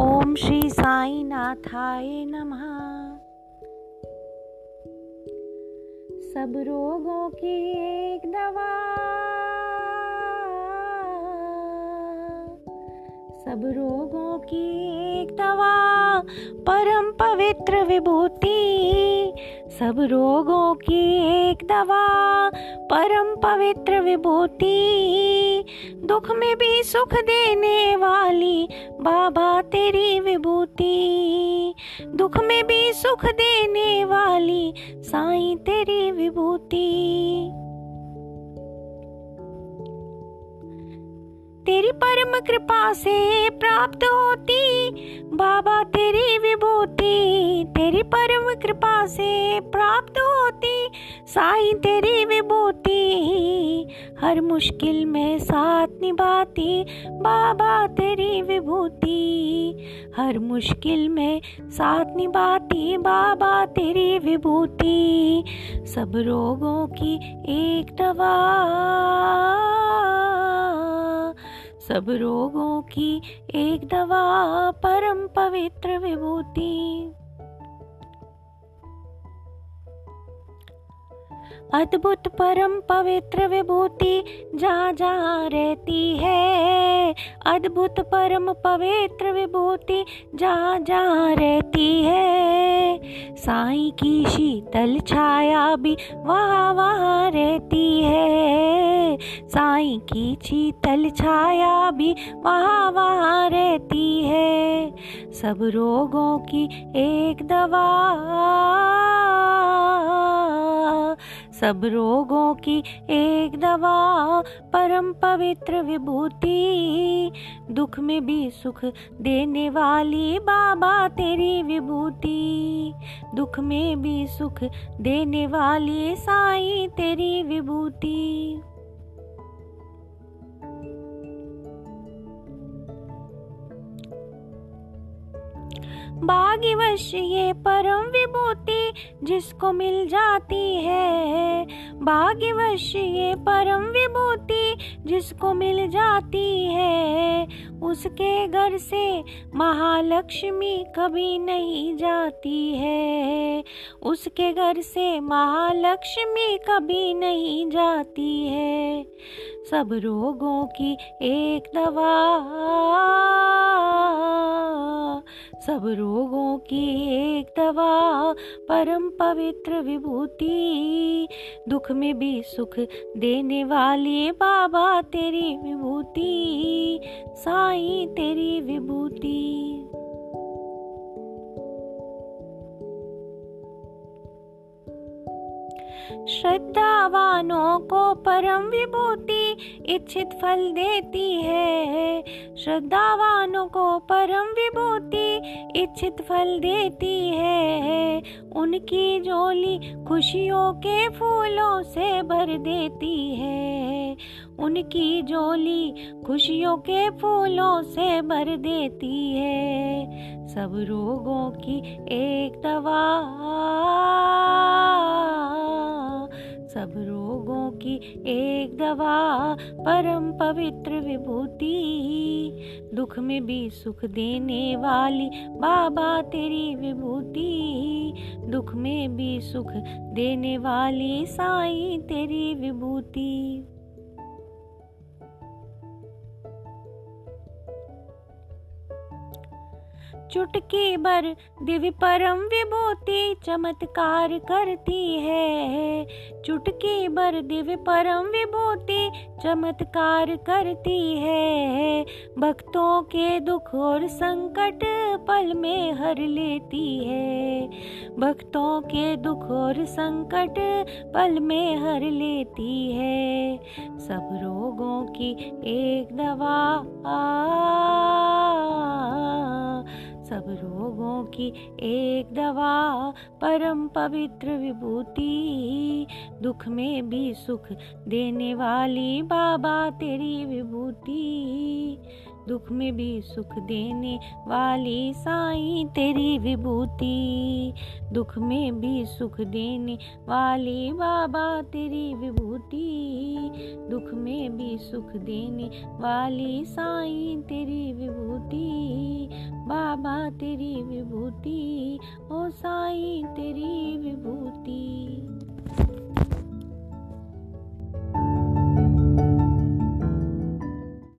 ओम श्री साईं नाथाय नमः। सब रोगों की एक दवा, सब रोगों की एक दवा, परम पवित्र विभूति। सब रोगों की एक दवा, परम पवित्र विभूति। दुख में भी सुख देने वाली बाबा तेरी विभूति, दुख में भी सुख देने वाली साईं तेरी विभूति। तेरी परम कृपा से प्राप्त होती बाबा तेरी विभूति, तेरी परम कृपा से प्राप्त होती साईं तेरी विभूति। हर मुश्किल में साथ निभाती बाबा तेरी विभूति, हर मुश्किल में साथ निभाती बाबा तेरी विभूति। सब रोगों की एक दवा, सब रोगों की एक दवा, परम पवित्र विभूति। अद्भुत परम पवित्र विभूति जहाँ जहाँ रहती है, अद्भुत परम पवित्र विभूति जहाँ जहाँ रहती है। साईं की शीतल छाया भी वहाँ वहाँ रहती है, साईं की शीतल छाया भी वहाँ वहाँ रहती है। सब रोगों की एक दवा, सब रोगों की एक दवा, परम पवित्र विभूति। दुख में भी सुख देने वाली बाबा तेरी विभूति, दुख में भी सुख देने वाली साईं तेरी विभूति। भाग्यवश ये परम विभूति जिसको मिल जाती है, भाग्यवश ये परम विभूति जिसको मिल जाती है। उसके घर से महालक्ष्मी कभी नहीं जाती है, उसके घर से महालक्ष्मी कभी नहीं जाती है। सब रोगों की एक दवा, सब रोगों की एक दवा, परम पवित्र विभूति। दुख में भी सुख देने वाली बाबा तेरी विभूति, साईं तेरी विभूति। श्रद्धावानों को परम विभूति इच्छित फल देती है, श्रद्धावानों को परम विभूति इच्छित फल देती है। उनकी झोली खुशियों के फूलों से भर देती है, उनकी झोली खुशियों के फूलों से भर देती है। सब रोगों की एक दवा, सब रोगों की एक दवा, परम पवित्र विभूति। दुख में भी सुख देने वाली बाबा तेरी विभूति, दुख में भी सुख देने वाली साईं तेरी विभूति। चुटकी भर दिव्य परम विभूति चमत्कार करती है, चुटकी भर दिव्य परम विभूति चमत्कार करती है। भक्तों के दुख और संकट पल में हर लेती है, भक्तों के दुख और संकट पल में हर लेती है। सब रोगों की एक दवा, सब रोगों की एक दवा, परम पवित्र विभूति। दुख में भी सुख देने वाली बाबा तेरी विभूति, दुख में भी सुख देने वाली साईं तेरी विभूति, दुख में भी सुख देने वाली बाबा तेरी विभूति। दुख में भी सुख देने वाली साईं तेरी विभूति, बाबा तेरी विभूति, ओ साईं तेरी विभूति।